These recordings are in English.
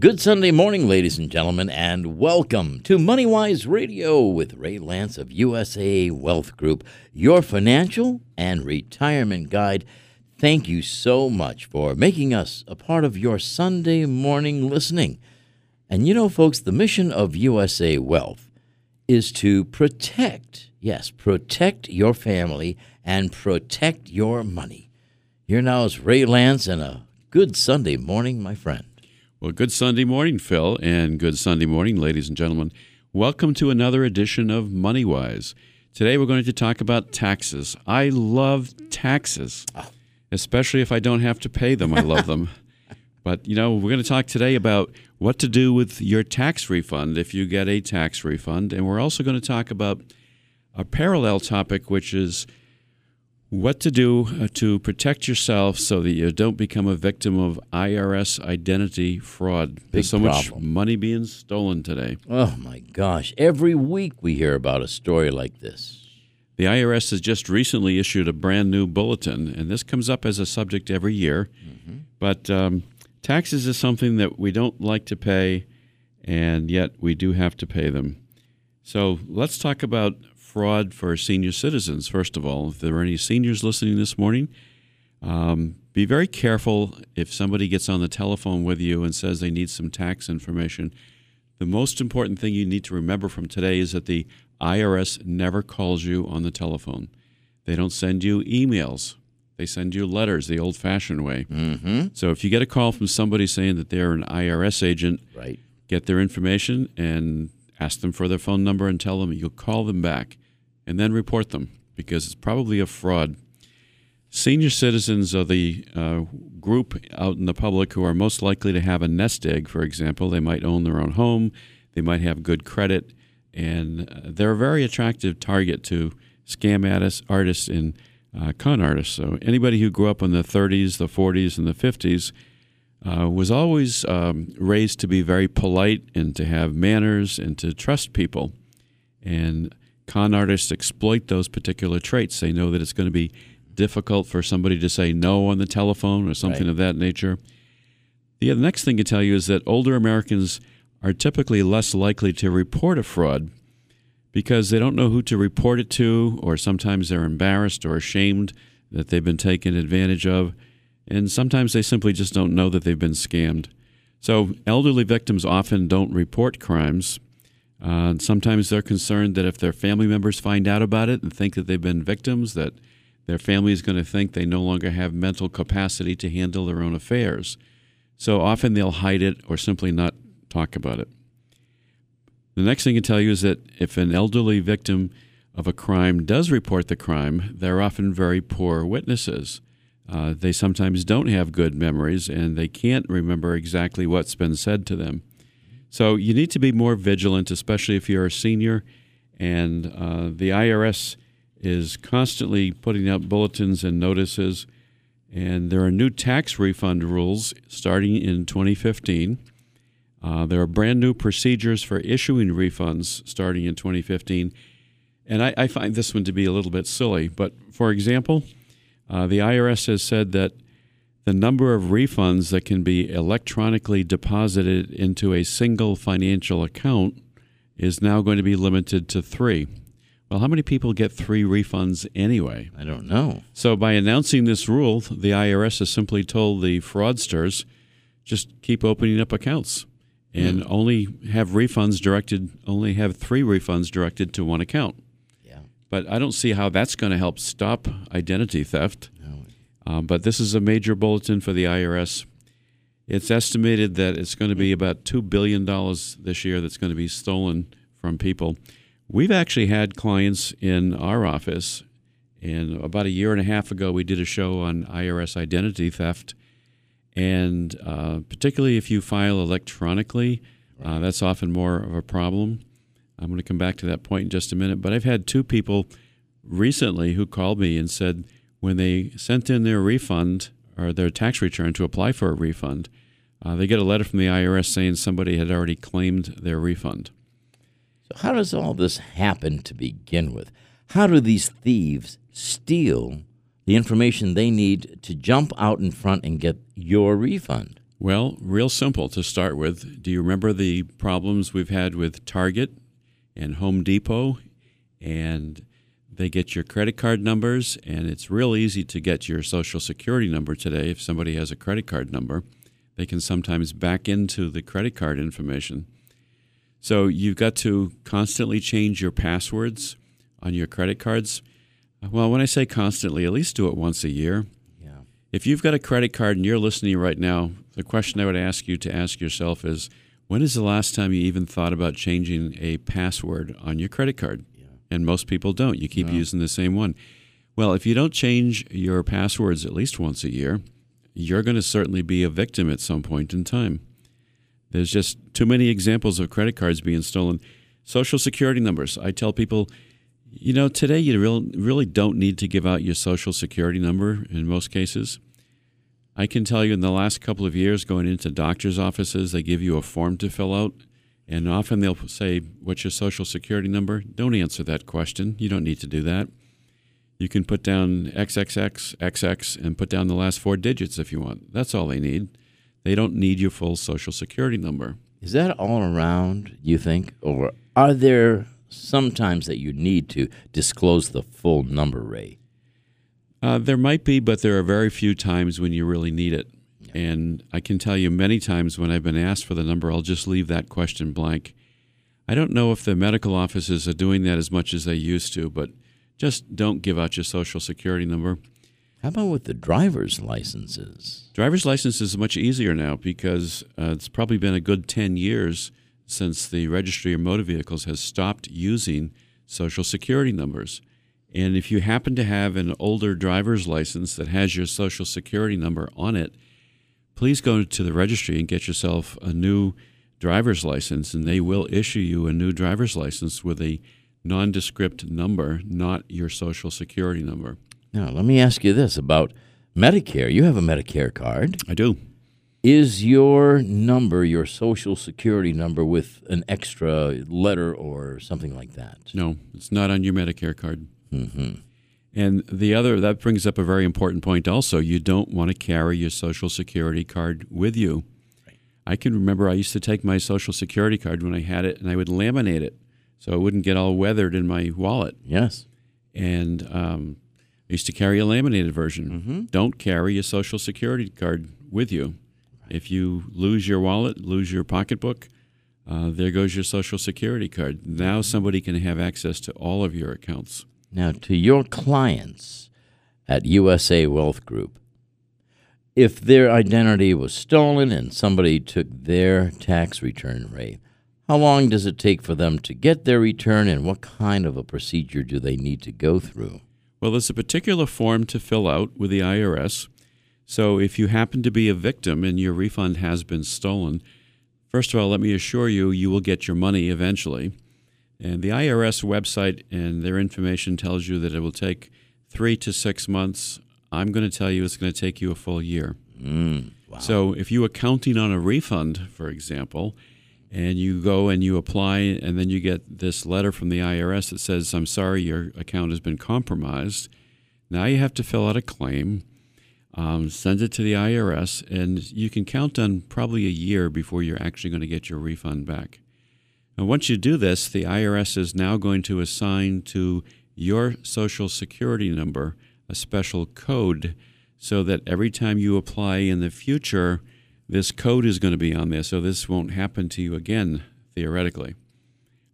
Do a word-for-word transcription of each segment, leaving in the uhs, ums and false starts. Good Sunday morning, ladies and gentlemen, and welcome to MoneyWise Radio with Ray Lance of U S A Wealth Group, your financial and retirement guide. Thank you so much for making us a part of your Sunday morning listening. And you know, folks, the mission of U S A Wealth is to protect, yes, protect your family and protect your money. Here now is Ray Lance and a good Sunday morning, my friend. Well, good Sunday morning, Phil, and good Sunday morning, ladies and gentlemen. Welcome to another edition of MoneyWise. Today we're going to talk about taxes. I love taxes, especially if I don't have to pay them. I love them. But, you know, we're going to talk today about what to do with your tax refund if you get a tax refund. And we're also going to talk about a parallel topic, which is what to do to protect yourself so that you don't become a victim of I R S identity fraud. Big There's so problem. much money being stolen today. Oh, my gosh. Every week we hear about a story like this. The I R S has just recently issued a brand new bulletin, and this comes up as a subject every year. Mm-hmm. But um, taxes is something that we don't like to pay, and yet we do have to pay them. So let's talk about fraud for senior citizens, first of all. If there are any seniors listening this morning, um, be very careful if somebody gets on the telephone with you and says they need some tax information. The most important thing you need to remember from today is that the I R S never calls you on the telephone. They don't send you emails. They send you letters the old-fashioned way. Mm-hmm. So if you get a call from somebody saying that they're an I R S agent, right, get their information and ask them for their phone number and tell them you'll call them back. And then report them, because it's probably a fraud. Senior citizens are the uh, group out in the public who are most likely to have a nest egg, for example. They might own their own home. They might have good credit. And uh, they're a very attractive target to scam artists, artists and uh, con artists. So anybody who grew up in the thirties, the forties, and the fifties uh, was always um, raised to be very polite and to have manners and to trust people. And con artists exploit those particular traits. They know that it's going to be difficult for somebody to say no on the telephone or something right. of that nature. The next thing to tell you is that older Americans are typically less likely to report a fraud because they don't know who to report it to, or sometimes they're embarrassed or ashamed that they've been taken advantage of, and sometimes they simply just don't know that they've been scammed. So elderly victims often don't report crimes. Uh, sometimes they're concerned that if their family members find out about it and think that they've been victims, that their family is going to think they no longer have mental capacity to handle their own affairs. So often they'll hide it or simply not talk about it. The next thing I can tell you is that if an elderly victim of a crime does report the crime, they're often very poor witnesses. Uh, they sometimes don't have good memories, and they can't remember exactly what's been said to them. So you need to be more vigilant, especially if you're a senior, and uh, the I R S is constantly putting out bulletins and notices, and there are new tax refund rules starting in twenty fifteen. Uh, there are brand new procedures for issuing refunds starting in twenty fifteen, and I, I find this one to be a little bit silly. But, for example, uh, the I R S has said that the number of refunds that can be electronically deposited into a single financial account is now going to be limited to three. Well, how many people get three refunds anyway? I don't know. So by announcing this rule, the I R S has simply told the fraudsters, just keep opening up accounts and mm. only have refunds directed, only have three refunds directed to one account. Yeah. But I don't see how that's going to help stop identity theft. Um, but this is a major bulletin for the I R S. It's estimated that it's going to be about two billion dollars this year that's going to be stolen from people. We've actually had clients in our office, and about a year and a half ago we did a show on I R S identity theft. And uh, particularly if you file electronically, uh, that's often more of a problem. I'm going to come back to that point in just a minute. But I've had two people recently who called me and said, when they sent in their refund or their tax return to apply for a refund, uh, they get a letter from the I R S saying somebody had already claimed their refund. So how does all this happen to begin with? How do these thieves steal the information they need to jump out in front and get your refund? Well, real simple to start with. Do you remember the problems we've had with Target and Home Depot? And they get your credit card numbers, and it's real easy to get your Social Security number today. If somebody has a credit card number, they can sometimes back into the credit card information. So you've got to constantly change your passwords on your credit cards. Well, when I say constantly, at least do it once a year. Yeah. If you've got a credit card and you're listening right now, the question I would ask you to ask yourself is, when is the last time you even thought about changing a password on your credit card? Yeah. And most people don't. You keep no. using the same one. Well, if you don't change your passwords at least once a year, you're going to certainly be a victim at some point in time. There's just too many examples of credit cards being stolen. Social Security numbers. I tell people, you know, today you really don't need to give out your Social Security number in most cases. I can tell you in the last couple of years going into doctor's offices, they give you a form to fill out, and often they'll say, what's your Social Security number? Don't answer that question. You don't need to do that. You can put down triple X, triple X, and put down the last four digits if you want. That's all they need. They don't need your full Social Security number. Is that all around, you think, or are there sometimes that you need to disclose the full number, Ray? Uh, there might be, but there are very few times when you really need it. Yeah. And I can tell you many times when I've been asked for the number, I'll just leave that question blank. I don't know if the medical offices are doing that as much as they used to, but just don't give out your Social Security number. How about with the driver's licenses? Driver's licenses are much easier now because uh, it's probably been a good ten years since the Registry of Motor Vehicles has stopped using Social Security numbers. And if you happen to have an older driver's license that has your Social Security number on it, please go to the registry and get yourself a new driver's license, and they will issue you a new driver's license with a nondescript number, not your Social Security number. Now, let me ask you this about Medicare. You have a Medicare card. I do. Is your number, your Social Security number, with an extra letter or something like that? No, it's not on your Medicare card. Mm-hmm. And the other, that brings up a very important point also. You don't want to carry your Social Security card with you. Right. I can remember I used to take my Social Security card when I had it, and I would laminate it so it wouldn't get all weathered in my wallet. Yes. And um, I used to carry a laminated version. Mm-hmm. Don't carry your Social Security card with you. If you lose your wallet, lose your pocketbook, uh, there goes your Social Security card. Now somebody can have access to all of your accounts. Now, to your clients at U S A Wealth Group, if their identity was stolen and somebody took their tax return, Ray, how long does it take for them to get their return, and what kind of a procedure do they need to go through? Well, there's a particular form to fill out with the I R S. So if you happen to be a victim and your refund has been stolen, first of all, let me assure you, you will get your money eventually. And the I R S website and their information tells you that it will take three to six months. I'm going to tell you it's going to take you a full year. Mm, wow. So if you were counting on a refund, for example, and you go and you apply and then you get this letter from the I R S that says, I'm sorry, your account has been compromised. Now you have to fill out a claim. Um, send it to the I R S, and you can count on probably a year before you're actually going to get your refund back. And once you do this, the I R S is now going to assign to your Social Security number a special code so that every time you apply in the future, this code is going to be on there, so this won't happen to you again, theoretically.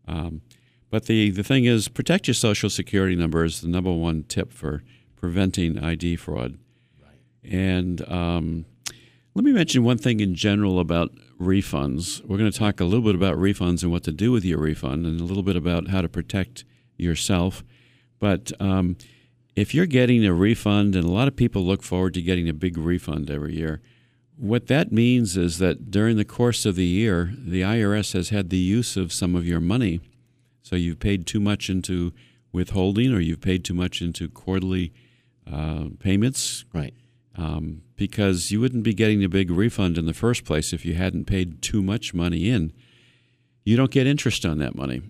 Um, but the, the thing is, protect your Social Security number is the number one tip for preventing I D fraud. And um, let me mention one thing in general about refunds. We're going to talk a little bit about refunds and what to do with your refund and a little bit about how to protect yourself. But um, if you're getting a refund, and a lot of people look forward to getting a big refund every year, what that means is that during the course of the year, the I R S has had the use of some of your money. So you've paid too much into withholding, or you've paid too much into quarterly uh, payments. Right. Um, because you wouldn't be getting a big refund in the first place if you hadn't paid too much money in. You don't get interest on that money.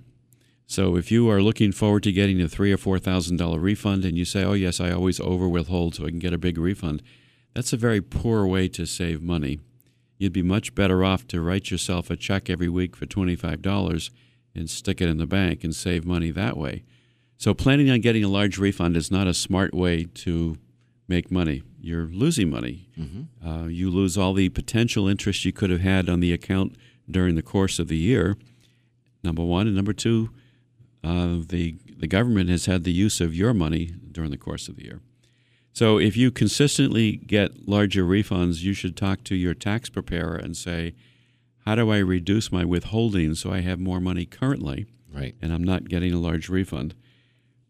So if you are looking forward to getting a three thousand dollars or four thousand dollars refund and you say, oh, yes, I always over withhold so I can get a big refund, that's a very poor way to save money. you'd be much better off to write yourself a check every week for twenty-five dollars and stick it in the bank and save money that way. So planning on getting a large refund is not a smart way to make money. You're losing money. Mm-hmm. Uh, you lose all the potential interest you could have had on the account during the course of the year, number one. And number two, uh, the the government has had the use of your money during the course of the year. So if you consistently get larger refunds, you should talk to your tax preparer and say, how do I reduce my withholding so I have more money currently, right, and I'm not getting a large refund?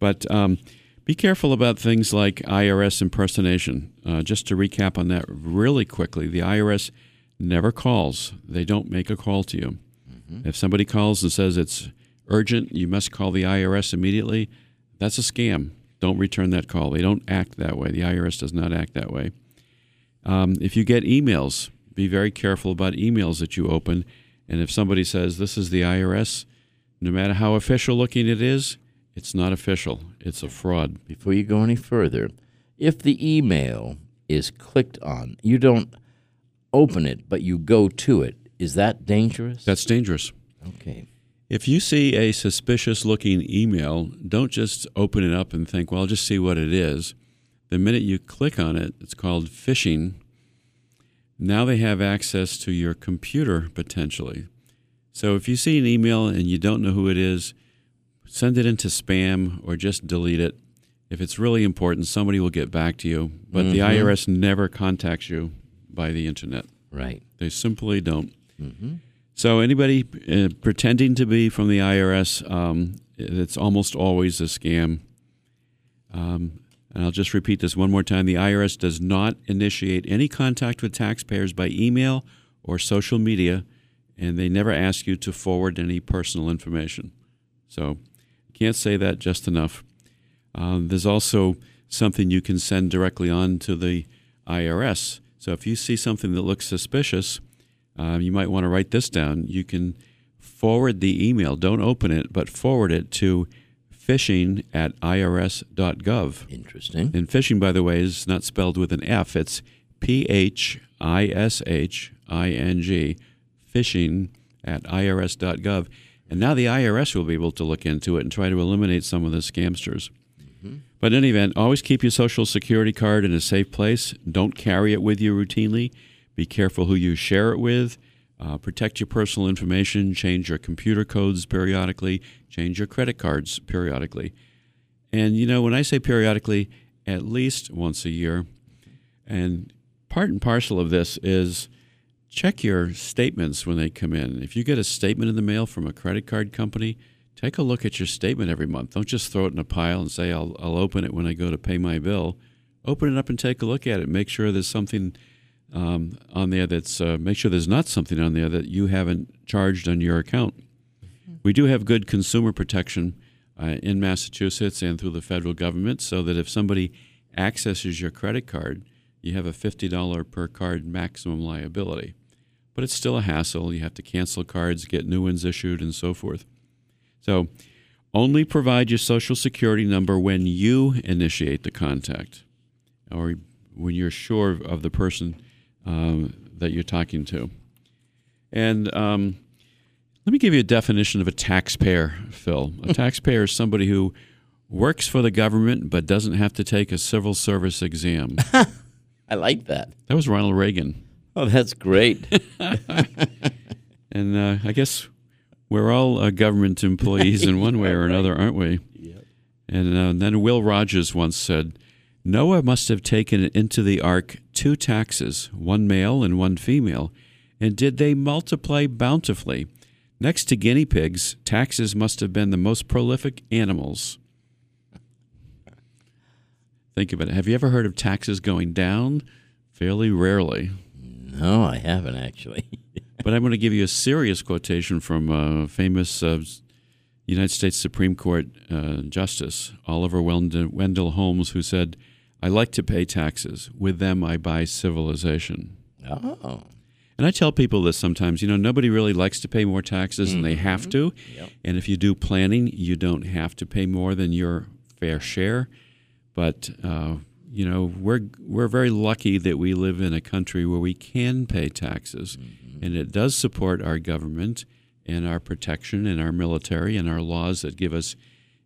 But um, be careful about things like I R S impersonation. Uh, just to recap on that really quickly, the I R S never calls. They don't make a call to you. Mm-hmm. If somebody calls and says it's urgent, you must call the I R S immediately, that's a scam. Don't return that call. They don't act that way. The I R S does not act that way. Um, if you get emails, be very careful about emails that you open. And if somebody says, this is the I R S, no matter how official looking it is, it's not official. It's a fraud. Before you go any further, if the email is clicked on, you don't open it, but you go to it, is that dangerous? That's dangerous. Okay. If you see a suspicious-looking email, don't just open it up and think, well, I'll just see what it is. The minute you click on it, it's called phishing. Now they have access to your computer, potentially. So if you see an email and you don't know who it is, send it into spam or just delete it. If it's really important, somebody will get back to you. But mm-hmm. the I R S never contacts you by the internet. Right. They simply don't. Mm-hmm. So anybody uh, pretending to be from the I R S, um, it's almost always a scam. Um, and I'll just repeat this one more time. The I R S does not initiate any contact with taxpayers by email or social media, and they never ask you to forward any personal information. So can't say that just enough. Um, there's also something you can send directly on to the I R S. So if you see something that looks suspicious, Um, you might want to write this down. You can forward the email. Don't open it, but forward it to phishing at I R S dot gov. Interesting. And phishing, by the way, is not spelled with an F. It's P H I S H I N G, phishing at I R S dot gov. And now the I R S will be able to look into it and try to eliminate some of the scamsters. Mm-hmm. But in any event, always keep your Social Security card in a safe place. Don't carry it with you routinely. Be careful who you share it with. Uh, protect your personal information. Change your computer codes periodically. Change your credit cards periodically. And, you know, when I say periodically, at least once a year. And part and parcel of this is check your statements when they come in. If you get a statement in the mail from a credit card company, take a look at your statement every month. Don't just throw it in a pile and say, I'll, I'll open it when I go to pay my bill. Open it up and take a look at it. Make sure there's something Um, on there that's uh, make sure there's not something on there that you haven't charged on your account. Mm-hmm. We do have good consumer protection uh, in Massachusetts and through the federal government, so that if somebody accesses your credit card, you have a fifty dollars per card maximum liability. But it's still a hassle. You have to cancel cards, get new ones issued, and so forth. So only provide your Social Security number when you initiate the contact or when you're sure of the person Um, that you're talking to. And um, let me give you a definition of a taxpayer, Phil. A taxpayer is somebody who works for the government but doesn't have to take a civil service exam. I like that. That was Ronald Reagan. Oh, that's great. And uh, I guess we're all uh, government employees in one way or another, aren't we? Yep. And uh, then Will Rogers once said, Noah must have taken into the ark two taxes, one male and one female, and did they multiply bountifully? Next to guinea pigs, taxes must have been the most prolific animals. Think about it. Have you ever heard of taxes going down? Fairly rarely. No, I haven't, actually. But I'm going to give you a serious quotation from a famous uh, United States Supreme Court uh, Justice, Oliver Wendell Holmes, who said, I like to pay taxes. With them, I buy civilization. Oh. And I tell people this sometimes. You know, nobody really likes to pay more taxes mm-hmm. than they have to. Yep. And if you do planning, you don't have to pay more than your fair share. But uh, you know, we're we're very lucky that we live in a country where we can pay taxes, mm-hmm. and it does support our government and our protection and our military and our laws that give us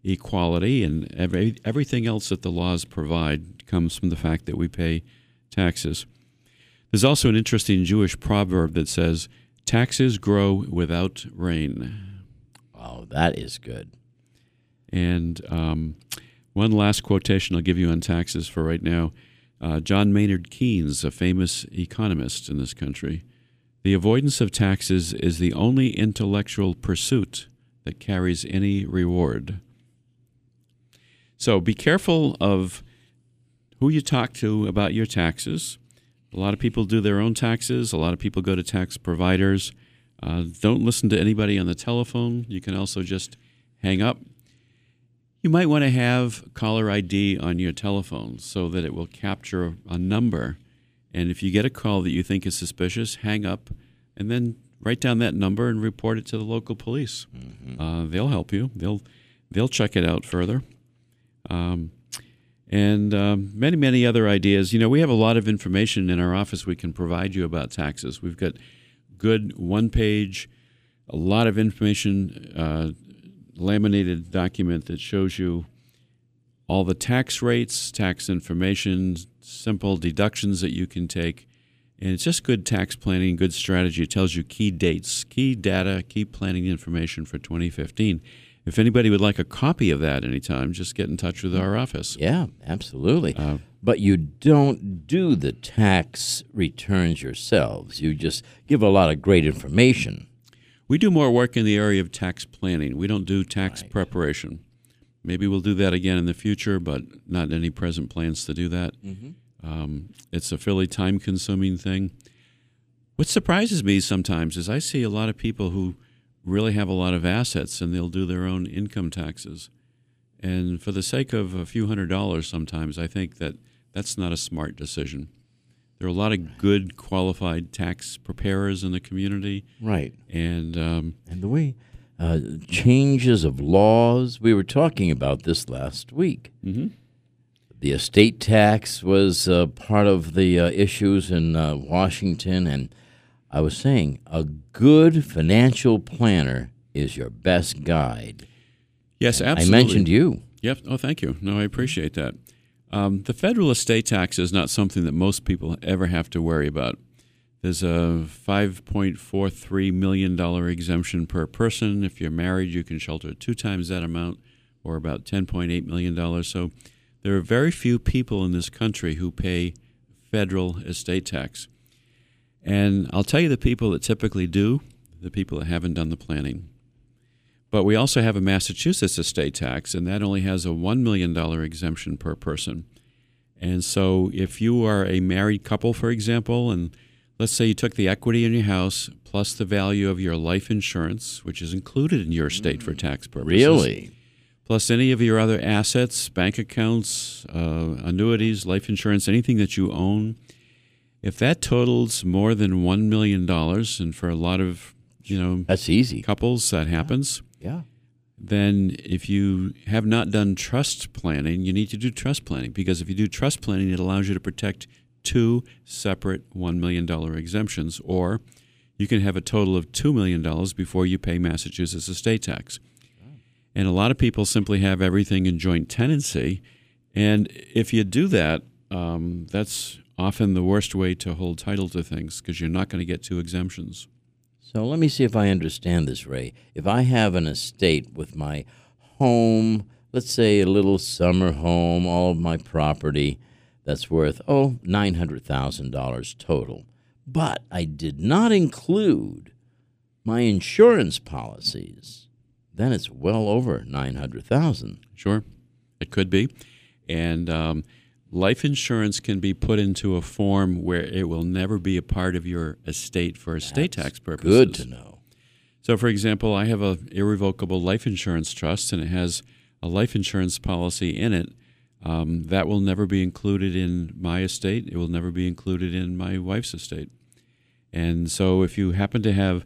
equality, and every, everything else that the laws provide comes from the fact that we pay taxes. There's also an interesting Jewish proverb that says, taxes grow without rain. Oh, that is good. And um, one last quotation I'll give you on taxes for right now. Uh, John Maynard Keynes, a famous economist in this country, the avoidance of taxes is the only intellectual pursuit that carries any reward. So be careful of who you talk to about your taxes. A lot of people do their own taxes. A lot of people go to tax providers. Uh, don't listen to anybody on the telephone. You can also just hang up. You might want to have caller I D on your telephone so that it will capture a number. And if you get a call that you think is suspicious, hang up and then write down that number and report it to the local police. Mm-hmm. Uh, they'll help you. They'll they'll check it out further. Um, and um, many, many other ideas. You know, we have a lot of information in our office we can provide you about taxes. We've got good one-page, a lot of information, uh, laminated document that shows you all the tax rates, tax information, simple deductions that you can take. And it's just good tax planning, good strategy. It tells you key dates, key data, key planning information for twenty fifteen. If anybody would like a copy of that anytime, just get in touch with our office. Yeah, absolutely. Uh, but you don't do the tax returns yourselves. You just give a lot of great information. We do more work in the area of tax planning. We don't do tax right. preparation. Maybe we'll do that again in the future, but not any present plans to do that. Mm-hmm. Um, it's a fairly time-consuming thing. What surprises me sometimes is I see a lot of people who really have a lot of assets, and they'll do their own income taxes. And for the sake of a few hundred dollars sometimes, I think that that's not a smart decision. There are a lot of right. good, qualified tax preparers in the community. Right. And, um, and the way... Uh, changes of laws. We were talking about this last week. Mm-hmm. The estate tax was uh, part of the uh, issues in uh, Washington, and I was saying a good financial planner is your best guide. Yes, and absolutely. I mentioned you. Yep. Oh, thank you. No, I appreciate that. Um, the federal estate tax is not something that most people ever have to worry about. There's a five point four three million dollars exemption per person. If you're married, you can shelter two times that amount, or about ten point eight million dollars. So there are very few people in this country who pay federal estate tax. And I'll tell you the people that typically do, the people that haven't done the planning. But we also have a Massachusetts estate tax, and that only has a one million dollars exemption per person. And so if you are a married couple, for example, and let's say you took the equity in your house plus the value of your life insurance, which is included in your estate for tax purposes. Really? Plus any of your other assets, bank accounts, uh, annuities, life insurance, anything that you own. If that totals more than one million dollars, and for a lot of, you know, that's easy. Couples, that happens. Yeah. yeah. Then if you have not done trust planning, you need to do trust planning, because if you do trust planning, it allows you to protect two separate one million dollars exemptions, or you can have a total of two million dollars before you pay Massachusetts estate tax. And a lot of people simply have everything in joint tenancy, and if you do that, um, that's often the worst way to hold title to things, because you're not going to get two exemptions. So let me see if I understand this, Ray. If I have an estate with my home, let's say a little summer home, all of my property, that's worth, oh, nine hundred thousand dollars total. But I did not include my insurance policies. Then it's well over nine hundred thousand dollars. Sure, it could be. And um, life insurance can be put into a form where it will never be a part of your estate for estate That's tax purposes. Good to know. So, for example, I have an irrevocable life insurance trust, and it has a life insurance policy in it. Um, that will never be included in my estate. It will never be included in my wife's estate. And so if you happen to have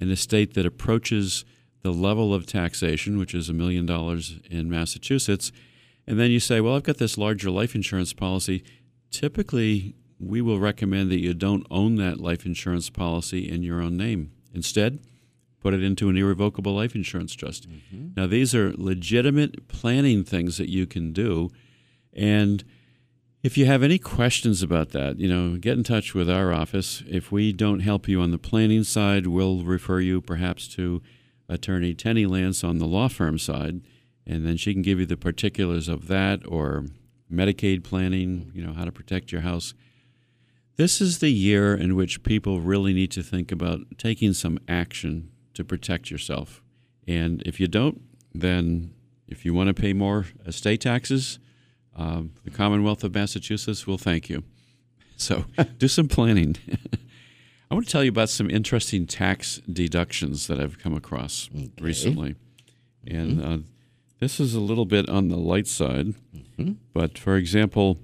an estate that approaches the level of taxation, which is a million dollars in Massachusetts, And then you say, well, I've got this larger life insurance policy. Typically, we will recommend that you don't own that life insurance policy in your own name. Instead, put it into an irrevocable life insurance trust. Mm-hmm. Now, these are legitimate planning things that you can do. And if you have any questions about that, you know, get in touch with our office. If we don't help you on the planning side, we'll refer you perhaps to Attorney Tenny Lantz on the law firm side, and then she can give you the particulars of that, or Medicaid planning, you know, how to protect your house. This is the year in which people really need to think about taking some action to protect yourself. And if you don't, then if you want to pay more estate taxes, Uh, the Commonwealth of Massachusetts will thank you. So do some planning. I want to tell you about some interesting tax deductions that I've come across okay. recently. Mm-hmm. And uh, this is a little bit on the light side. Mm-hmm. But, for example,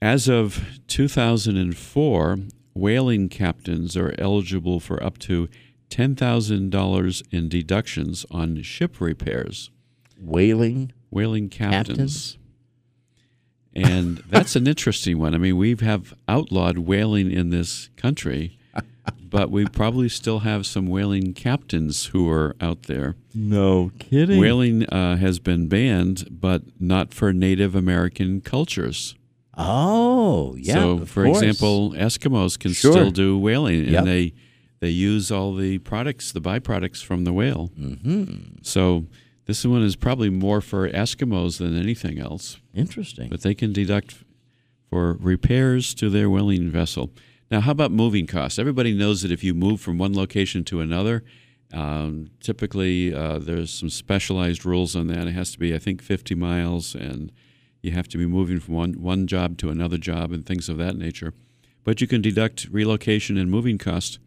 as of two thousand four, whaling captains are eligible for up to ten thousand dollars in deductions on ship repairs. Whaling? Whaling captains. captains? And that's an interesting one. I mean, we have outlawed whaling in this country, but we probably still have some whaling captains who are out there. No kidding. Whaling uh, has been banned, but not for Native American cultures. Oh, yeah. So, for course. example, Eskimos can sure. still do whaling, and yep. they they use all the products, the byproducts from the whale. Mm-hmm. So this one is probably more for Eskimos than anything else. Interesting. But they can deduct for repairs to their whaling vessel. Now, how about moving costs? Everybody knows that if you move from one location to another, um, typically uh, there's some specialized rules on that. It has to be, I think, fifty miles, and you have to be moving from one, one job to another job and things of that nature. But you can deduct relocation and moving costs.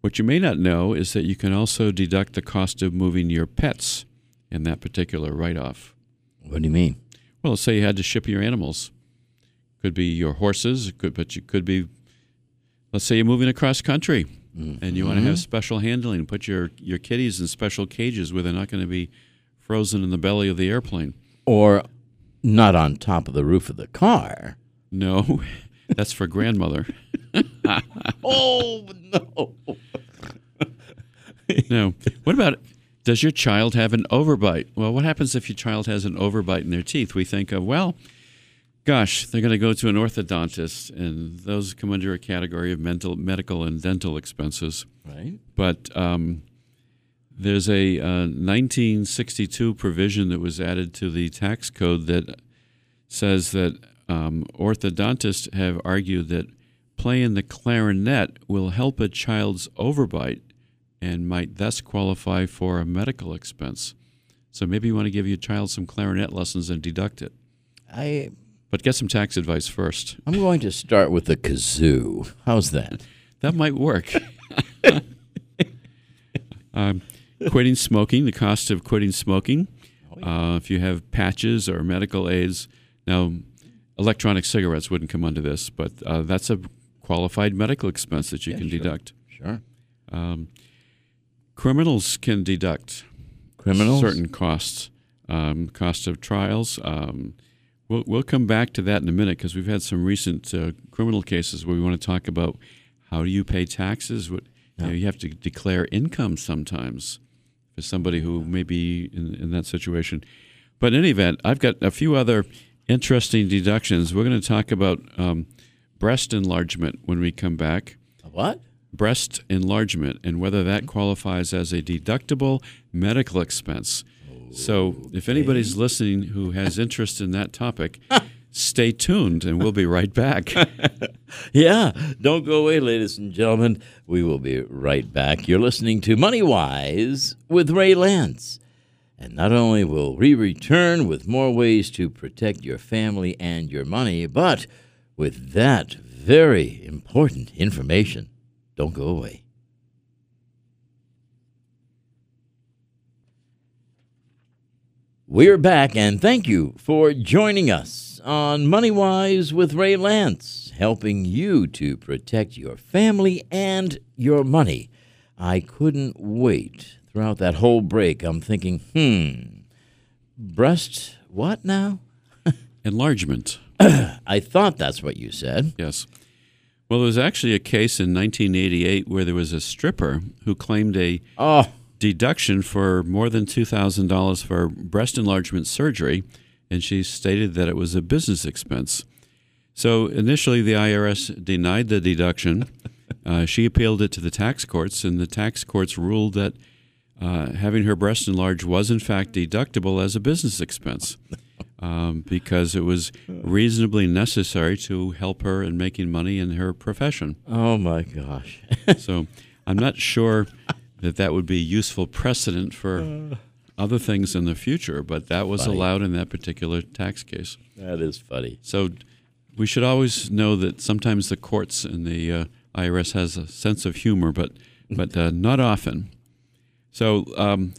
What you may not know is that you can also deduct the cost of moving your pets in that particular write-off. What do you mean? Well, say you had to ship your animals. Could be your horses, it could, but you could be, let's say you're moving across country, mm-hmm. and you want to have special handling, put your, your kitties in special cages where they're not going to be frozen in the belly of the airplane. Or not on top of the roof of the car. No, that's for grandmother. Oh, no. No. What about... Does your child have an overbite? Well, what happens if your child has an overbite in their teeth? We think of, well, gosh, they're going to go to an orthodontist, and those come under a category of mental, medical and dental expenses. Right. But um, there's a uh, nineteen sixty-two provision that was added to the tax code that says that um, orthodontists have argued that playing the clarinet will help a child's overbite and might thus qualify for a medical expense. So maybe you want to give your child some clarinet lessons and deduct it. I. But get some tax advice first. I'm going to start with the kazoo. How's that? That might work. um, quitting smoking, the cost of quitting smoking. Uh, if you have patches or medical aids. Now, electronic cigarettes wouldn't come under this, but uh, that's a qualified medical expense that you yeah, can sure. deduct. Sure. Um, Criminals can deduct Criminals? certain costs, um, cost of trials. Um, we'll, we'll come back to that in a minute because we've had some recent uh, criminal cases where we want to talk about how do you pay taxes. What, yeah. you know, you have to declare income sometimes for somebody who may be in, in that situation. But in any event, I've got a few other interesting deductions. We're going to talk about um, breast enlargement when we come back. A what? Breast enlargement, and whether that qualifies as a deductible medical expense. Oh, so if anybody's okay. listening who has interest in that topic, stay tuned, and we'll be right back. Yeah, don't go away, ladies and gentlemen. We will be right back. You're listening to MoneyWise with Ray Lance. And not only will we return with more ways to protect your family and your money, but with that very important information. Don't go away. We're back, and thank you for joining us on MoneyWise with Ray Lance, helping you to protect your family and your money. I couldn't wait. Throughout that whole break, I'm thinking, hmm, breast what now? enlargement. I thought that's what you said. Yes. Well, there was actually a case in nineteen eighty-eight where there was a stripper who claimed a oh. deduction for more than two thousand dollars for breast enlargement surgery, and she stated that it was a business expense. So initially, the I R S denied the deduction. Uh, she appealed it to the tax courts, and the tax courts ruled that uh, having her breast enlarged was, in fact, deductible as a business expense. Um, because it was reasonably necessary to help her in making money in her profession. Oh, my gosh. So I'm not sure that that would be useful precedent for uh, other things in the future, but that was funny. Allowed in that particular tax case. That is funny. So we should always know that sometimes the courts and the uh, I R S has a sense of humor, but, but uh, not often. So um,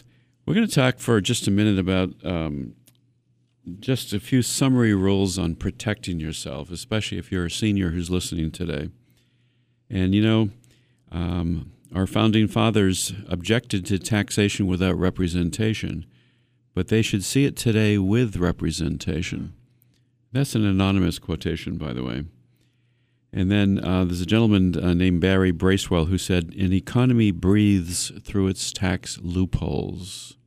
we're going to talk for just a minute about... Um, Just a few summary rules on protecting yourself, especially if you're a senior who's listening today. And, you know, um, our founding fathers objected to taxation without representation, but they should see it today with representation. That's an anonymous quotation, by the way. And then uh, there's a gentleman uh, named Barry Bracewell who said, "An economy breathes through its tax loopholes."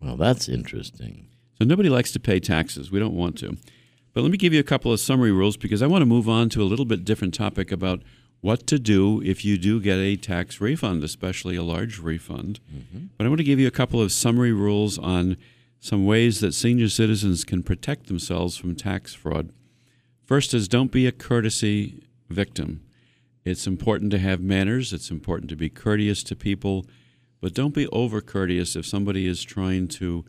Well, that's interesting. So nobody likes to pay taxes. We don't want to. But let me give you a couple of summary rules because I want to move on to a little bit different topic about what to do if you do get a tax refund, especially a large refund. Mm-hmm. But I want to give you a couple of summary rules on some ways that senior citizens can protect themselves from tax fraud. First is don't be a courtesy victim. It's important to have manners. It's important to be courteous to people. But don't be over courteous if somebody is trying to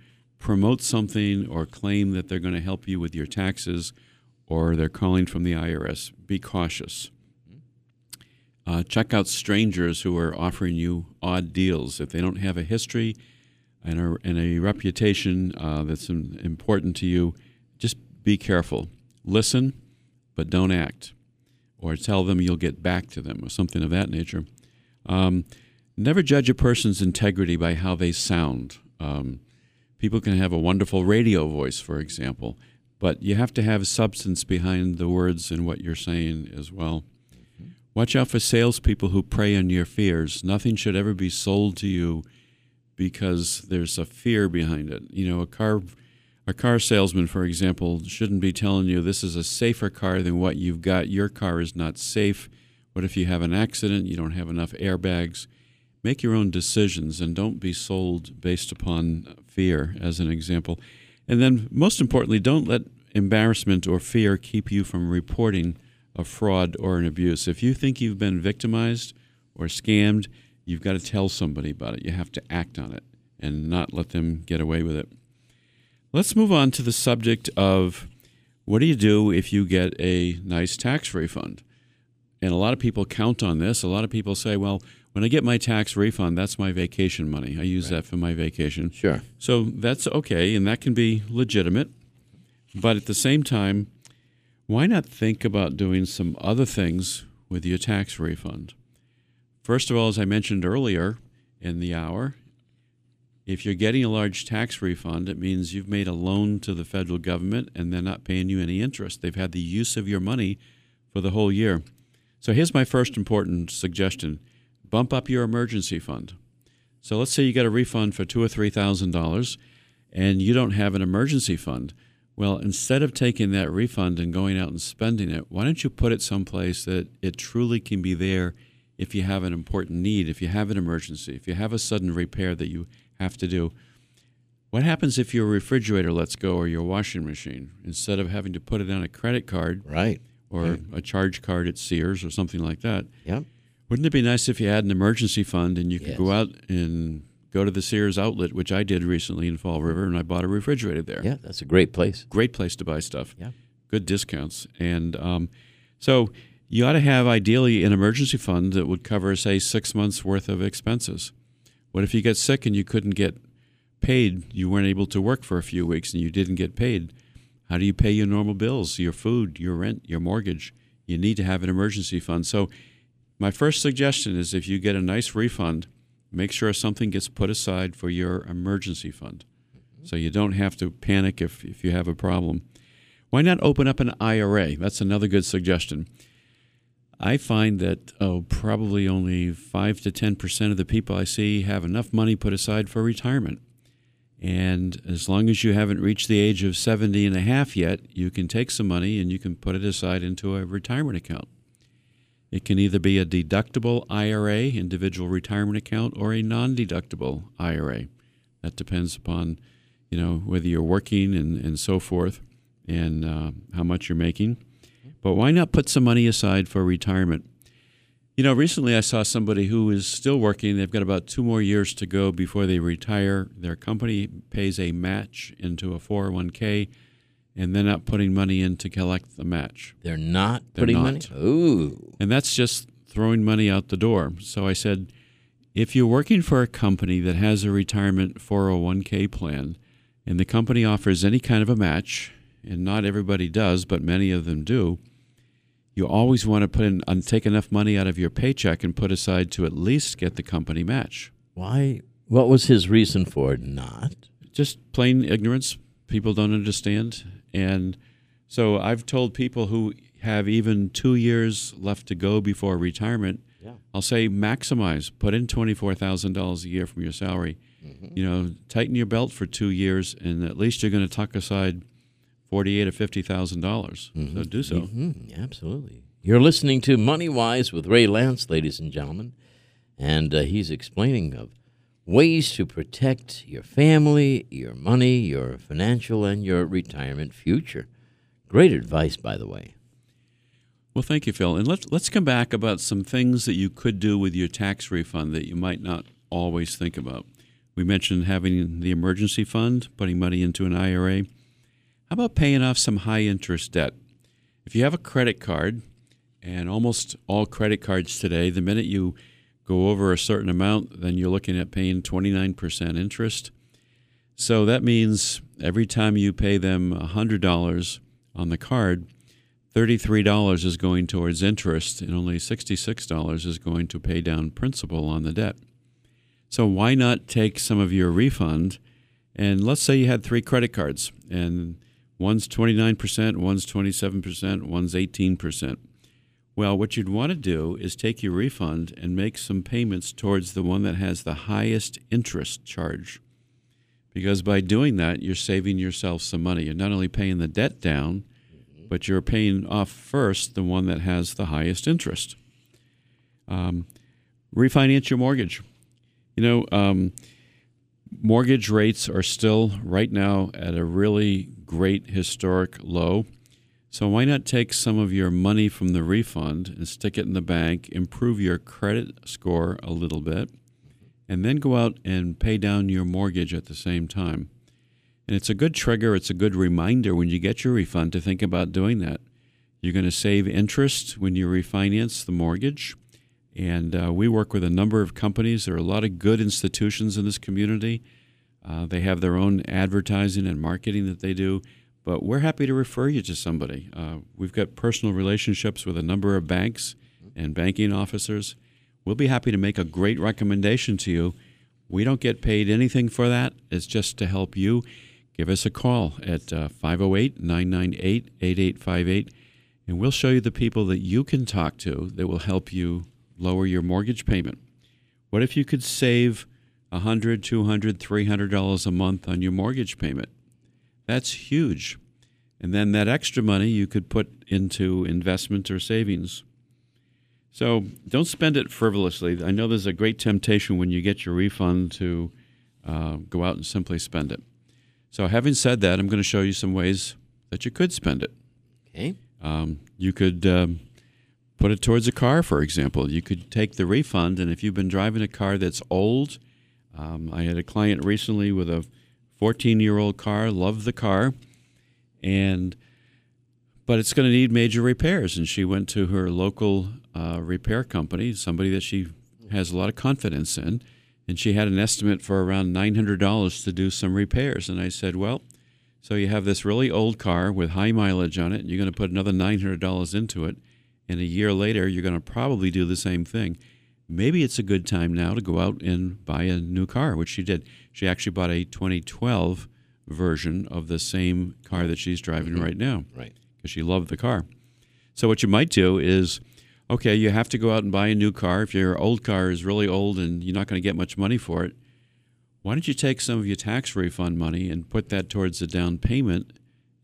promote something or claim that they're going to help you with your taxes or they're calling from the I R S. Be cautious. Uh, check out strangers who are offering you odd deals. If they don't have a history and a, and a reputation uh, that's important to you, just be careful. Listen, but don't act. Or tell them you'll get back to them or something of that nature. Um, never judge a person's integrity by how they sound. Um People can have a wonderful radio voice, for example, but you have to have substance behind the words and what you're saying as well. Mm-hmm. Watch out for salespeople who prey on your fears. Nothing should ever be sold to you because there's a fear behind it. You know, a car, a car salesman, for example, shouldn't be telling you this is a safer car than what you've got. Your car is not safe. What if you have an accident? You don't have enough airbags. Make your own decisions and don't be sold based upon fear, as an example. And then, most importantly, don't let embarrassment or fear keep you from reporting a fraud or an abuse. If you think you've been victimized or scammed, you've got to tell somebody about it. You have to act on it and not let them get away with it. Let's move on to the subject of what do you do if you get a nice tax refund? And a lot of people count on this. A lot of people say, well, when I get my tax refund, that's my vacation money. I use right. that for my vacation. Sure. So that's okay, and that can be legitimate. But at the same time, why not think about doing some other things with your tax refund? First of all, as I mentioned earlier in the hour, if you're getting a large tax refund, it means you've made a loan to the federal government, and they're not paying you any interest. They've had the use of your money for the whole year. So here's my first important suggestion. Bump up your emergency fund. So let's say you got a refund for two or three thousand dollars, and you don't have an emergency fund. Well, instead of taking that refund and going out and spending it, why don't you put it someplace that it truly can be there if you have an important need, if you have an emergency, if you have a sudden repair that you have to do? What happens if your refrigerator lets go or your washing machine? Instead of having to put it on a credit card, right, or right. a charge card at Sears or something like that, yeah. Wouldn't it be nice if you had an emergency fund and you could yes. go out and go to the Sears Outlet, which I did recently in Fall River, and I bought a refrigerator there. Yeah, that's a great place. Great place to buy stuff. Yeah. Good discounts. And um, so you ought to have, ideally, an emergency fund that would cover, say, six months' worth of expenses. What if you get sick and you couldn't get paid? You weren't able to work for a few weeks and you didn't get paid. How do you pay your normal bills, your food, your rent, your mortgage? You need to have an emergency fund. So my first suggestion is if you get a nice refund, make sure something gets put aside for your emergency fund. Mm-hmm. So you don't have to panic if, if you have a problem. Why not open up an I R A? That's another good suggestion. I find that oh, probably only five to ten percent of the people I see have enough money put aside for retirement. And as long as you haven't reached the age of seventy and a half yet, you can take some money and you can put it aside into a retirement account. It can either be a deductible I R A, individual retirement account, or a non-deductible I R A. That depends upon, you know, whether you're working and, and so forth and uh, how much you're making. But why not put some money aside for retirement? You know, recently I saw somebody who is still working. They've got about two more years to go before they retire. Their company pays a match into a four oh one k, and they're not putting money in to collect the match. They're not they're putting not. money? Ooh. And that's just throwing money out the door. So I said, if you're working for a company that has a retirement four oh one k plan, and the company offers any kind of a match, and not everybody does, but many of them do, you always want to put in and take enough money out of your paycheck and put aside to at least get the company match. Why? What was his reason for not? Just plain ignorance. People don't understand. And so I've told people who have even two years left to go before retirement, yeah. I'll say maximize. Put in twenty-four thousand dollars a year from your salary. Mm-hmm. You know, tighten your belt for two years, and at least you're going to tuck aside forty-eight thousand to fifty thousand dollars. Mm-hmm. So do so. Mm-hmm. Absolutely. You're listening to MoneyWise with Ray Lance, ladies and gentlemen, and uh, he's explaining of ways to protect your family, your money, your financial, and your retirement future. Great advice, by the way. Well, thank you, Phil. And let's let's come back about some things that you could do with your tax refund that you might not always think about. We mentioned having the emergency fund, putting money into an I R A. How about paying off some high-interest debt? If you have a credit card, and almost all credit cards today, the minute you go over a certain amount, then you're looking at paying twenty-nine percent interest. So that means every time you pay them one hundred dollars on the card, thirty-three dollars is going towards interest, and only sixty-six dollars is going to pay down principal on the debt. So why not take some of your refund, and let's say you had three credit cards, and one's twenty-nine percent, one's twenty-seven percent, one's eighteen percent. Well, what you'd want to do is take your refund and make some payments towards the one that has the highest interest charge. Because by doing that, you're saving yourself some money. You're not only paying the debt down, but you're paying off first the one that has the highest interest. Um, refinance your mortgage. You know, um, mortgage rates are still right now at a really great historic low. So why not take some of your money from the refund and stick it in the bank, improve your credit score a little bit, and then go out and pay down your mortgage at the same time. And it's a good trigger, it's a good reminder when you get your refund to think about doing that. You're going to save interest when you refinance the mortgage. And uh, we work with a number of companies. There are a lot of good institutions in this community. Uh, they have their own advertising and marketing that they do. But we're happy to refer you to somebody. Uh, we've got personal relationships with a number of banks and banking officers. We'll be happy to make a great recommendation to you. We don't get paid anything for that. It's just to help you. Give us a call at uh, five oh eight, nine nine eight, eight eight five eight, and we'll show you the people that you can talk to that will help you lower your mortgage payment. What if you could save one hundred dollars, two hundred dollars, three hundred dollars a month on your mortgage payment? That's huge. And then that extra money you could put into investment or savings. So don't spend it frivolously. I know there's a great temptation when you get your refund to uh, go out and simply spend it. So having said that, I'm going to show you some ways that you could spend it. Okay. Um, you could... Um, Put it towards a car, for example. You could take the refund, and if you've been driving a car that's old, um, I had a client recently with a fourteen-year-old car, loved the car, and but it's going to need major repairs. And she went to her local uh, repair company, somebody that she has a lot of confidence in, and she had an estimate for around nine hundred dollars to do some repairs. And I said, well, so you have this really old car with high mileage on it, and you're going to put another nine hundred dollars into it. And a year later, you're going to probably do the same thing. Maybe it's a good time now to go out and buy a new car, which she did. She actually bought a twenty twelve version of the same car that she's driving mm-hmm. right now. Right. Because she loved the car. So what you might do is, okay, you have to go out and buy a new car. If your old car is really old and you're not going to get much money for it, why don't you take some of your tax refund money and put that towards the down payment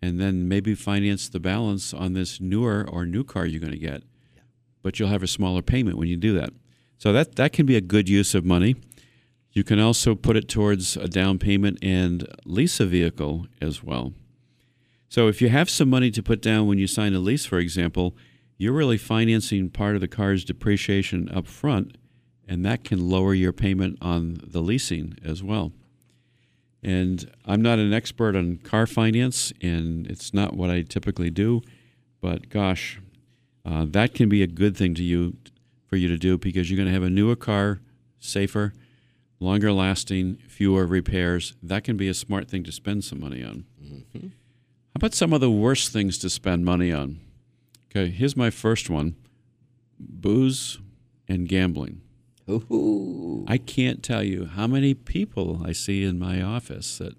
and then maybe finance the balance on this newer or new car you're going to get. Yeah. But you'll have a smaller payment when you do that. So that, that can be a good use of money. You can also put it towards a down payment and lease a vehicle as well. So if you have some money to put down when you sign a lease, for example, you're really financing part of the car's depreciation up front, and that can lower your payment on the leasing as well. And I'm not an expert on car finance, and it's not what I typically do, but gosh, uh, that can be a good thing to you for you to do because you're going to have a newer car, safer, longer lasting, fewer repairs. That can be a smart thing to spend some money on. Mm-hmm. How about some of the worst things to spend money on? Okay, here's my first one, booze and gambling. Ooh. I can't tell you how many people I see in my office that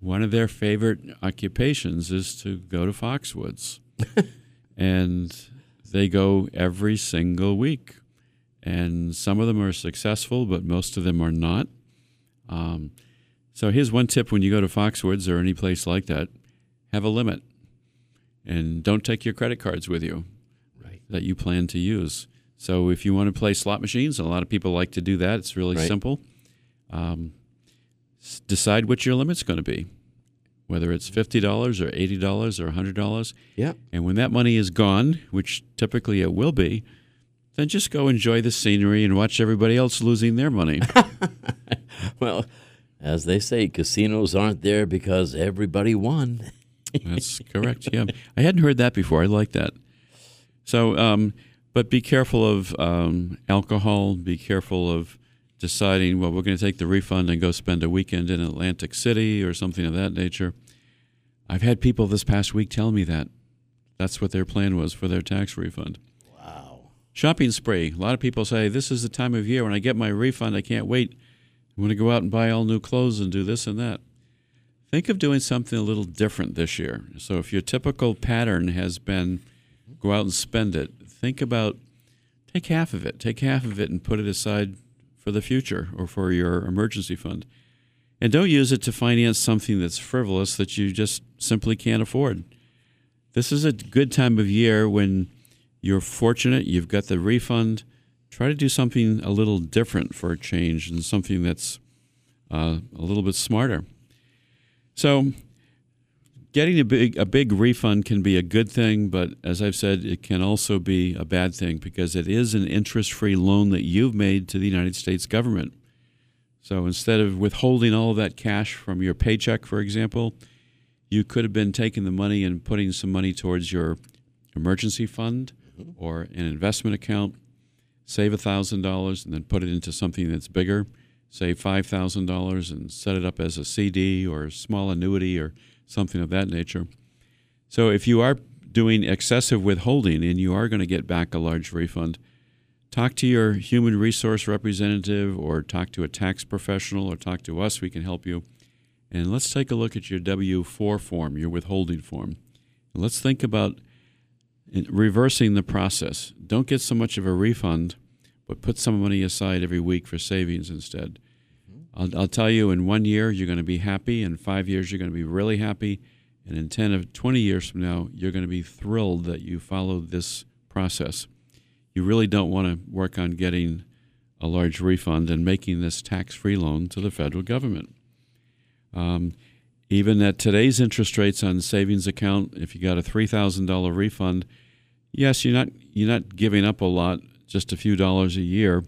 one of their favorite occupations is to go to Foxwoods. And they go every single week. And some of them are successful, but most of them are not. Um, so here's one tip when you go to Foxwoods or any place like that, have a limit. And don't take your credit cards with you right. that you plan to use. So if you want to play slot machines, and a lot of people like to do that, it's really right. simple. Um, s- decide what your limit's going to be, whether it's fifty dollars or eighty dollars or one hundred dollars. Yeah. And when that money is gone, which typically it will be, then just go enjoy the scenery and watch everybody else losing their money. Well, as they say, casinos aren't there because everybody won. That's correct, yeah. I hadn't heard that before. I like that. So, um, but be careful of um, alcohol. Be careful of deciding, well, we're going to take the refund and go spend a weekend in Atlantic City or something of that nature. I've had people this past week tell me that. That's what their plan was for their tax refund. Wow. Shopping spree. A lot of people say, this is the time of year when I get my refund, I can't wait. I'm going to go out and buy all new clothes and do this and that. Think of doing something a little different this year. So if your typical pattern has been go out and spend it, think about take half of it. Take half of it and put it aside for the future or for your emergency fund. And don't use it to finance something that's frivolous that you just simply can't afford. This is a good time of year when you're fortunate, you've got the refund. Try to do something a little different for a change and something that's uh, a little bit smarter. So getting a big a big refund can be a good thing, but as I've said, it can also be a bad thing because it is an interest-free loan that you've made to the United States government. So instead of withholding all of that cash from your paycheck, for example, you could have been taking the money and putting some money towards your emergency fund or an investment account, save one thousand dollars and then put it into something that's bigger. Save five thousand dollars and set it up as a C D or a small annuity or something of that nature. So if you are doing excessive withholding and you are going to get back a large refund, talk to your human resource representative or talk to a tax professional or talk to us. We can help you. And let's take a look at your W four form, your withholding form. And let's think about reversing the process. Don't get so much of a refund, but put some money aside every week for savings instead. I'll, I'll tell you, in one year, you're going to be happy. In five years, you're going to be really happy. And in ten or twenty years from now, you're going to be thrilled that you followed this process. You really don't want to work on getting a large refund and making this tax-free loan to the federal government. Um, even at today's interest rates on savings account, if you got a three thousand dollars refund, yes, you're not you're not giving up a lot, just a few dollars a year,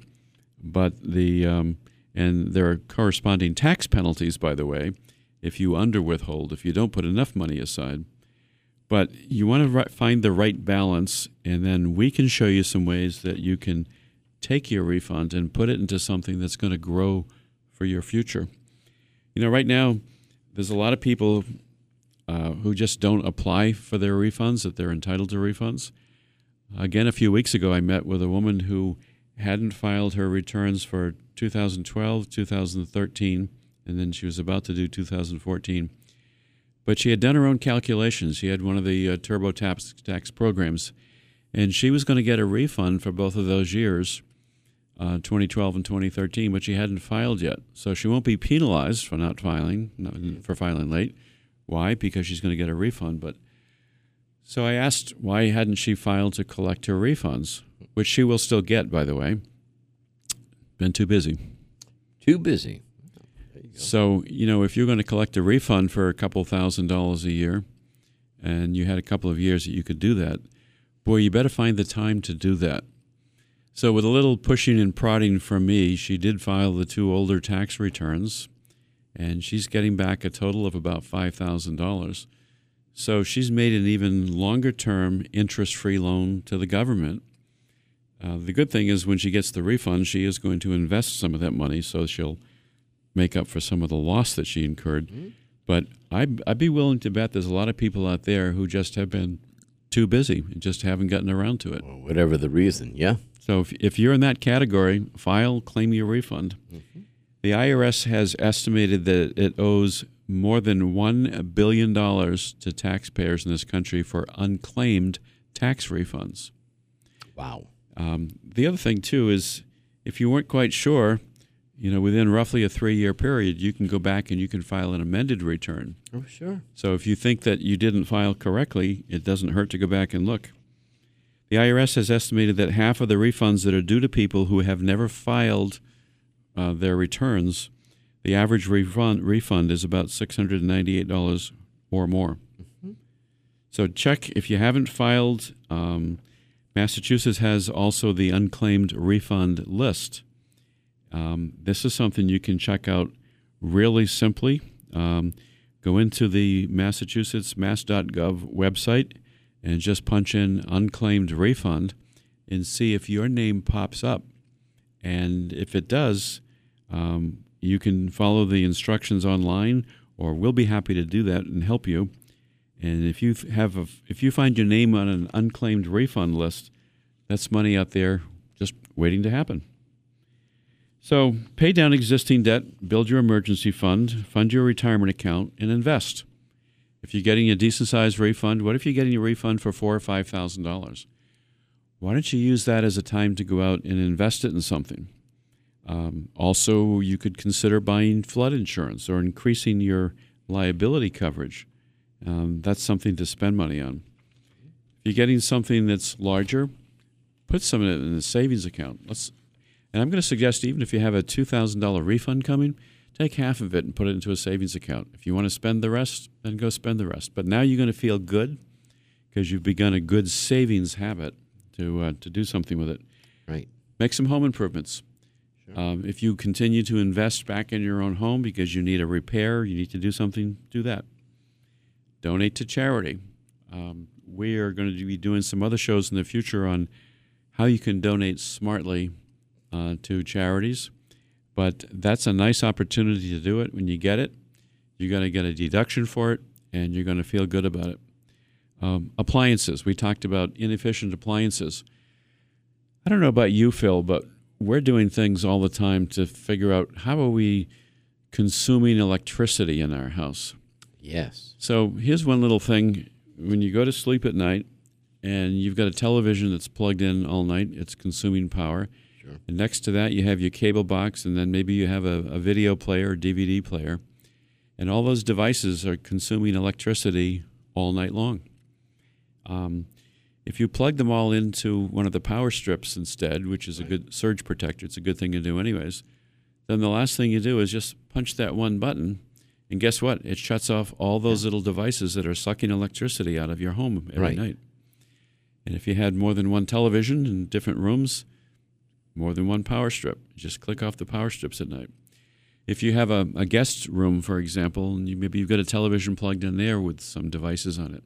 but the um, and there are corresponding tax penalties, by the way, if you underwithhold, if you don't put enough money aside. But you want to ri- find the right balance, and then we can show you some ways that you can take your refund and put it into something that's going to grow for your future. You know, right now, there's a lot of people uh, who just don't apply for their refunds, that they're entitled to refunds. Again, a few weeks ago, I met with a woman who hadn't filed her returns for two thousand twelve, two thousand thirteen, and then she was about to do two thousand fourteen. But she had done her own calculations. She had one of the uh, TurboTax tax programs, and she was going to get a refund for both of those years, uh, twenty twelve and twenty thirteen, but she hadn't filed yet. So she won't be penalized for not filing, not, for filing late. Why? Because she's going to get a refund. But so I asked why hadn't she filed to collect her refunds, which she will still get, by the way. Been too busy. Too busy. So, you know, if you're going to collect a refund for a couple thousand dollars a year and you had a couple of years that you could do that, boy, you better find the time to do that. So with a little pushing and prodding from me, she did file the two older tax returns, and she's getting back a total of about five thousand dollars. So she's made an even longer-term interest-free loan to the government. Uh, the good thing is when she gets the refund, she is going to invest some of that money, so she'll make up for some of the loss that she incurred. Mm-hmm. But I'd, I'd be willing to bet there's a lot of people out there who just have been too busy and just haven't gotten around to it. Well, whatever the reason, yeah. So if, if you're in that category, file, claim your refund. Mm-hmm. The I R S has estimated that it owes more than one billion dollars to taxpayers in this country for unclaimed tax refunds. Wow. Um, the other thing, too, is if you weren't quite sure, you know, within roughly a three-year period, you can go back and you can file an amended return. Oh, sure. So if you think that you didn't file correctly, it doesn't hurt to go back and look. The I R S has estimated that half of the refunds that are due to people who have never filed uh, their returns, the average refund, refund is about six hundred ninety-eight dollars or more. Mm-hmm. So check if you haven't filed. Um, Massachusetts has also the unclaimed refund list. Um, this is something you can check out really simply. Um, go into the Massachusetts mass dot gov website and just punch in unclaimed refund and see if your name pops up. And if it does, um, you can follow the instructions online, or we'll be happy to do that and help you. And if you have a, if you find your name on an unclaimed refund list, that's money out there just waiting to happen. So pay down existing debt, build your emergency fund, fund your retirement account, and invest. If you're getting a decent-sized refund, what if you're getting a refund for four thousand dollars or five thousand dollars? Why don't you use that as a time to go out and invest it in something? Um, also, you could consider buying flood insurance or increasing your liability coverage. Um, that's something to spend money on. If you're getting something that's larger, put some of it in a savings account. Let's... And I'm going to suggest, even if you have a two thousand dollars refund coming, take half of it and put it into a savings account. If you want to spend the rest, then go spend the rest. But now you're going to feel good because you've begun a good savings habit to uh, to do something with it. Right. Make some home improvements. Sure. Um, if you continue to invest back in your own home because you need a repair, you need to do something, do that. Donate to charity. Um, we are going to be doing some other shows in the future on how you can donate smartly Uh, to charities, but that's a nice opportunity to do it. When you get it, you're going to get a deduction for it, and you're going to feel good about it. Um, appliances. We talked about inefficient appliances. I don't know about you, Phil, but we're doing things all the time to figure out how are we consuming electricity in our house. Yes. So here's one little thing. When you go to sleep at night and you've got a television that's plugged in all night, it's consuming power. Sure. And next to that, you have your cable box, and then maybe you have a, a video player or D V D player. And all those devices are consuming electricity all night long. Um, if you plug them all into one of the power strips instead, which is a good surge protector, it's a good thing to do anyways, then the last thing you do is just punch that one button, and guess what? It shuts off all those yeah. little devices that are sucking electricity out of your home every right. night. And if you had more than one television in different rooms, more than one power strip. Just click off the power strips at night. If you have a, a guest room, for example, and you, maybe you've got a television plugged in there with some devices on it,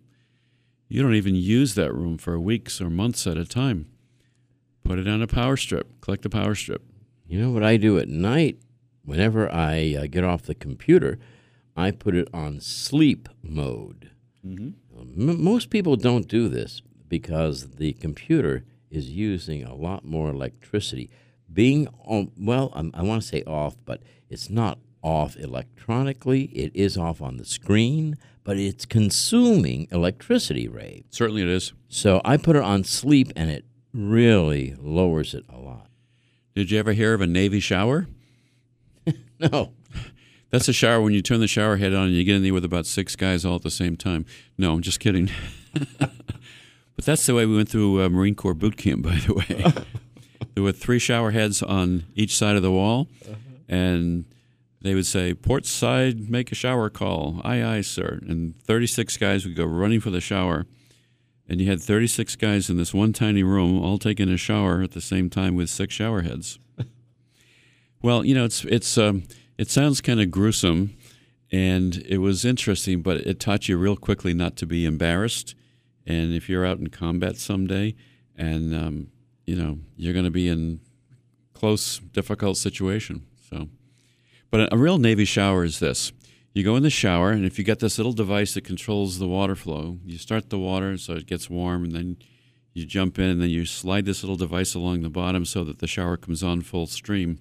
you don't even use that room for weeks or months at a time. Put it on a power strip. Click the power strip. You know what I do at night? Whenever I uh, get off the computer, I put it on sleep mode. Mm-hmm. M- most people don't do this because the computer is using a lot more electricity. Being, on, well, I'm, I want to say off, but it's not off electronically. It is off on the screen, but it's consuming electricity, Ray. Certainly it is. So I put it on sleep, and it really lowers it a lot. Did you ever hear of a Navy shower? No. That's a shower when you turn the shower head on and you get in there with about six guys all at the same time. No, I'm just kidding. But that's the way we went through uh, Marine Corps boot camp, by the way. There were three shower heads on each side of the wall, uh-huh. and they would say, port side, make a shower call. Aye, aye, sir. And thirty-six guys would go running for the shower. And you had thirty-six guys in this one tiny room all taking a shower at the same time with six shower heads. Well, you know, it's it's um, it sounds kind of gruesome, and it was interesting, but it taught you real quickly not to be embarrassed. And if you're out in combat someday and, um, you know, you're going to be in close, difficult situation. So, but a real Navy shower is this. You go in the shower, and if you got this little device that controls the water flow, you start the water so it gets warm, and then you jump in, and then you slide this little device along the bottom so that the shower comes on full stream.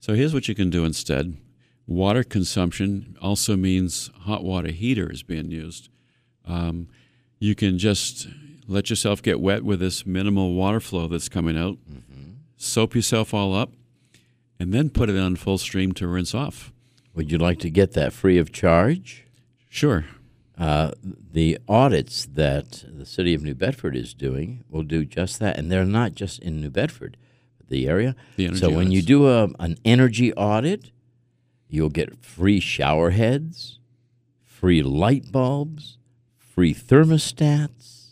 So here's what you can do instead. Water consumption also means hot water heater is being used. Um, you can just let yourself get wet with this minimal water flow that's coming out, mm-hmm. soap yourself all up, and then put it on full stream to rinse off. Would you like to get that free of charge? Sure. Uh, the audits that the city of New Bedford is doing will do just that, and they're not just in New Bedford, but the area. The energy so audits. When you do a, an energy audit, you'll get free shower heads, free light bulbs, free thermostats,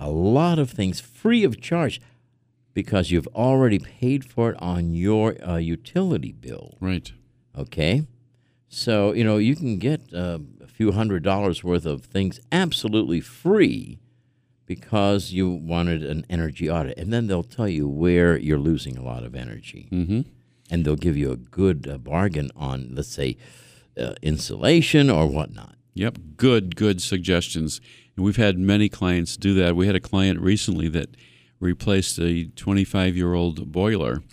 a lot of things free of charge because you've already paid for it on your uh, utility bill. Right. Okay. So, you know, you can get uh, a few hundred dollars worth of things absolutely free because you wanted an energy audit. And then they'll tell you where you're losing a lot of energy. Mm-hmm. And they'll give you a good uh, bargain on, let's say, uh, insulation or whatnot. Yep. Good, good suggestions. And we've had many clients do that. We had a client recently that replaced a twenty-five-year-old boiler.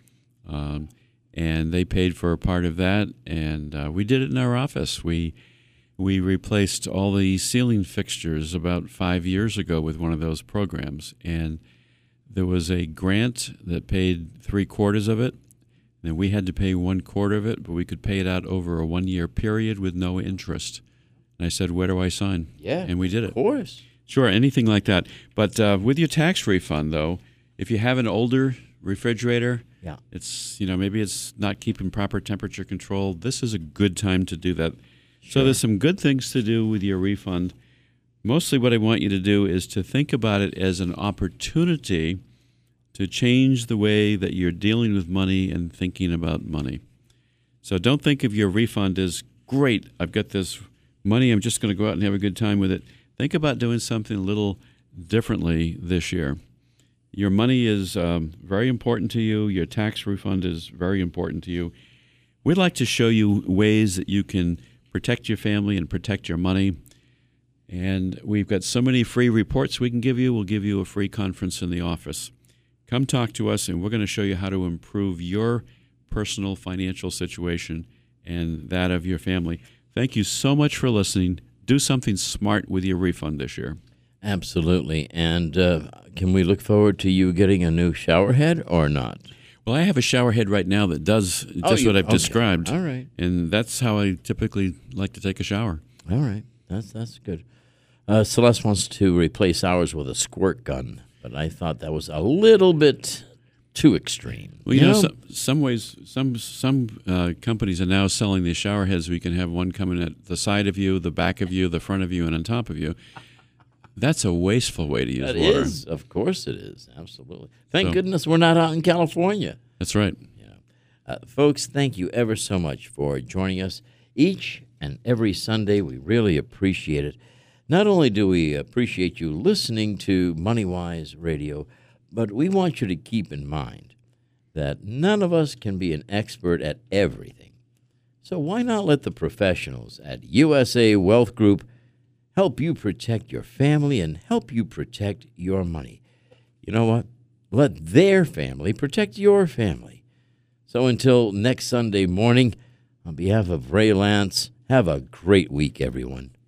Um And they paid for a part of that, and uh, we did it in our office. We we replaced all the ceiling fixtures about five years ago with one of those programs. And there was a grant that paid three quarters of it. And we had to pay one quarter of it, but we could pay it out over a one-year period with no interest. And I said, where do I sign? Yeah, and we did it. Of course. Sure, anything like that. But uh, with your tax refund, though, if you have an older refrigerator, yeah, it's, you know, maybe it's not keeping proper temperature control. This is a good time to do that. Sure. So there's some good things to do with your refund. Mostly what I want you to do is to think about it as an opportunity to change the way that you're dealing with money and thinking about money. So don't think of your refund as, great, I've got this money, I'm just going to go out and have a good time with it. Think about doing something a little differently this year. Your money is um, very important to you. Your tax refund is very important to you. We'd like to show you ways that you can protect your family and protect your money. And we've got so many free reports we can give you. We'll give you a free conference in the office. Come talk to us, and we're going to show you how to improve your personal financial situation and that of your family. Thank you so much for listening. Do something smart with your refund this year. Absolutely. And uh, can we look forward to you getting a new shower head or not? Well, I have a shower head right now that does just oh, you, what I've okay. described. All right. And that's how I typically like to take a shower. All right. That's that's good. Uh, Celeste wants to replace ours with a squirt gun, but I thought that was a little bit too extreme. Well, you, you know, know, some, some ways, some some uh, companies are now selling these shower heads where you can have one coming at the side of you, the back of you, the front of you, and on top of you. That's a wasteful way to use that water. It is. Of course it is. Absolutely. Thank so, goodness we're not out in California. That's right. You know. uh, folks, thank you ever so much for joining us each and every Sunday. We really appreciate it. Not only do we appreciate you listening to MoneyWise Radio, but we want you to keep in mind that none of us can be an expert at everything. So why not let the professionals at U S A Wealth Group help you protect your family, and help you protect your money. You know what? Let their family protect your family. So until next Sunday morning, on behalf of Ray Lance, have a great week, everyone.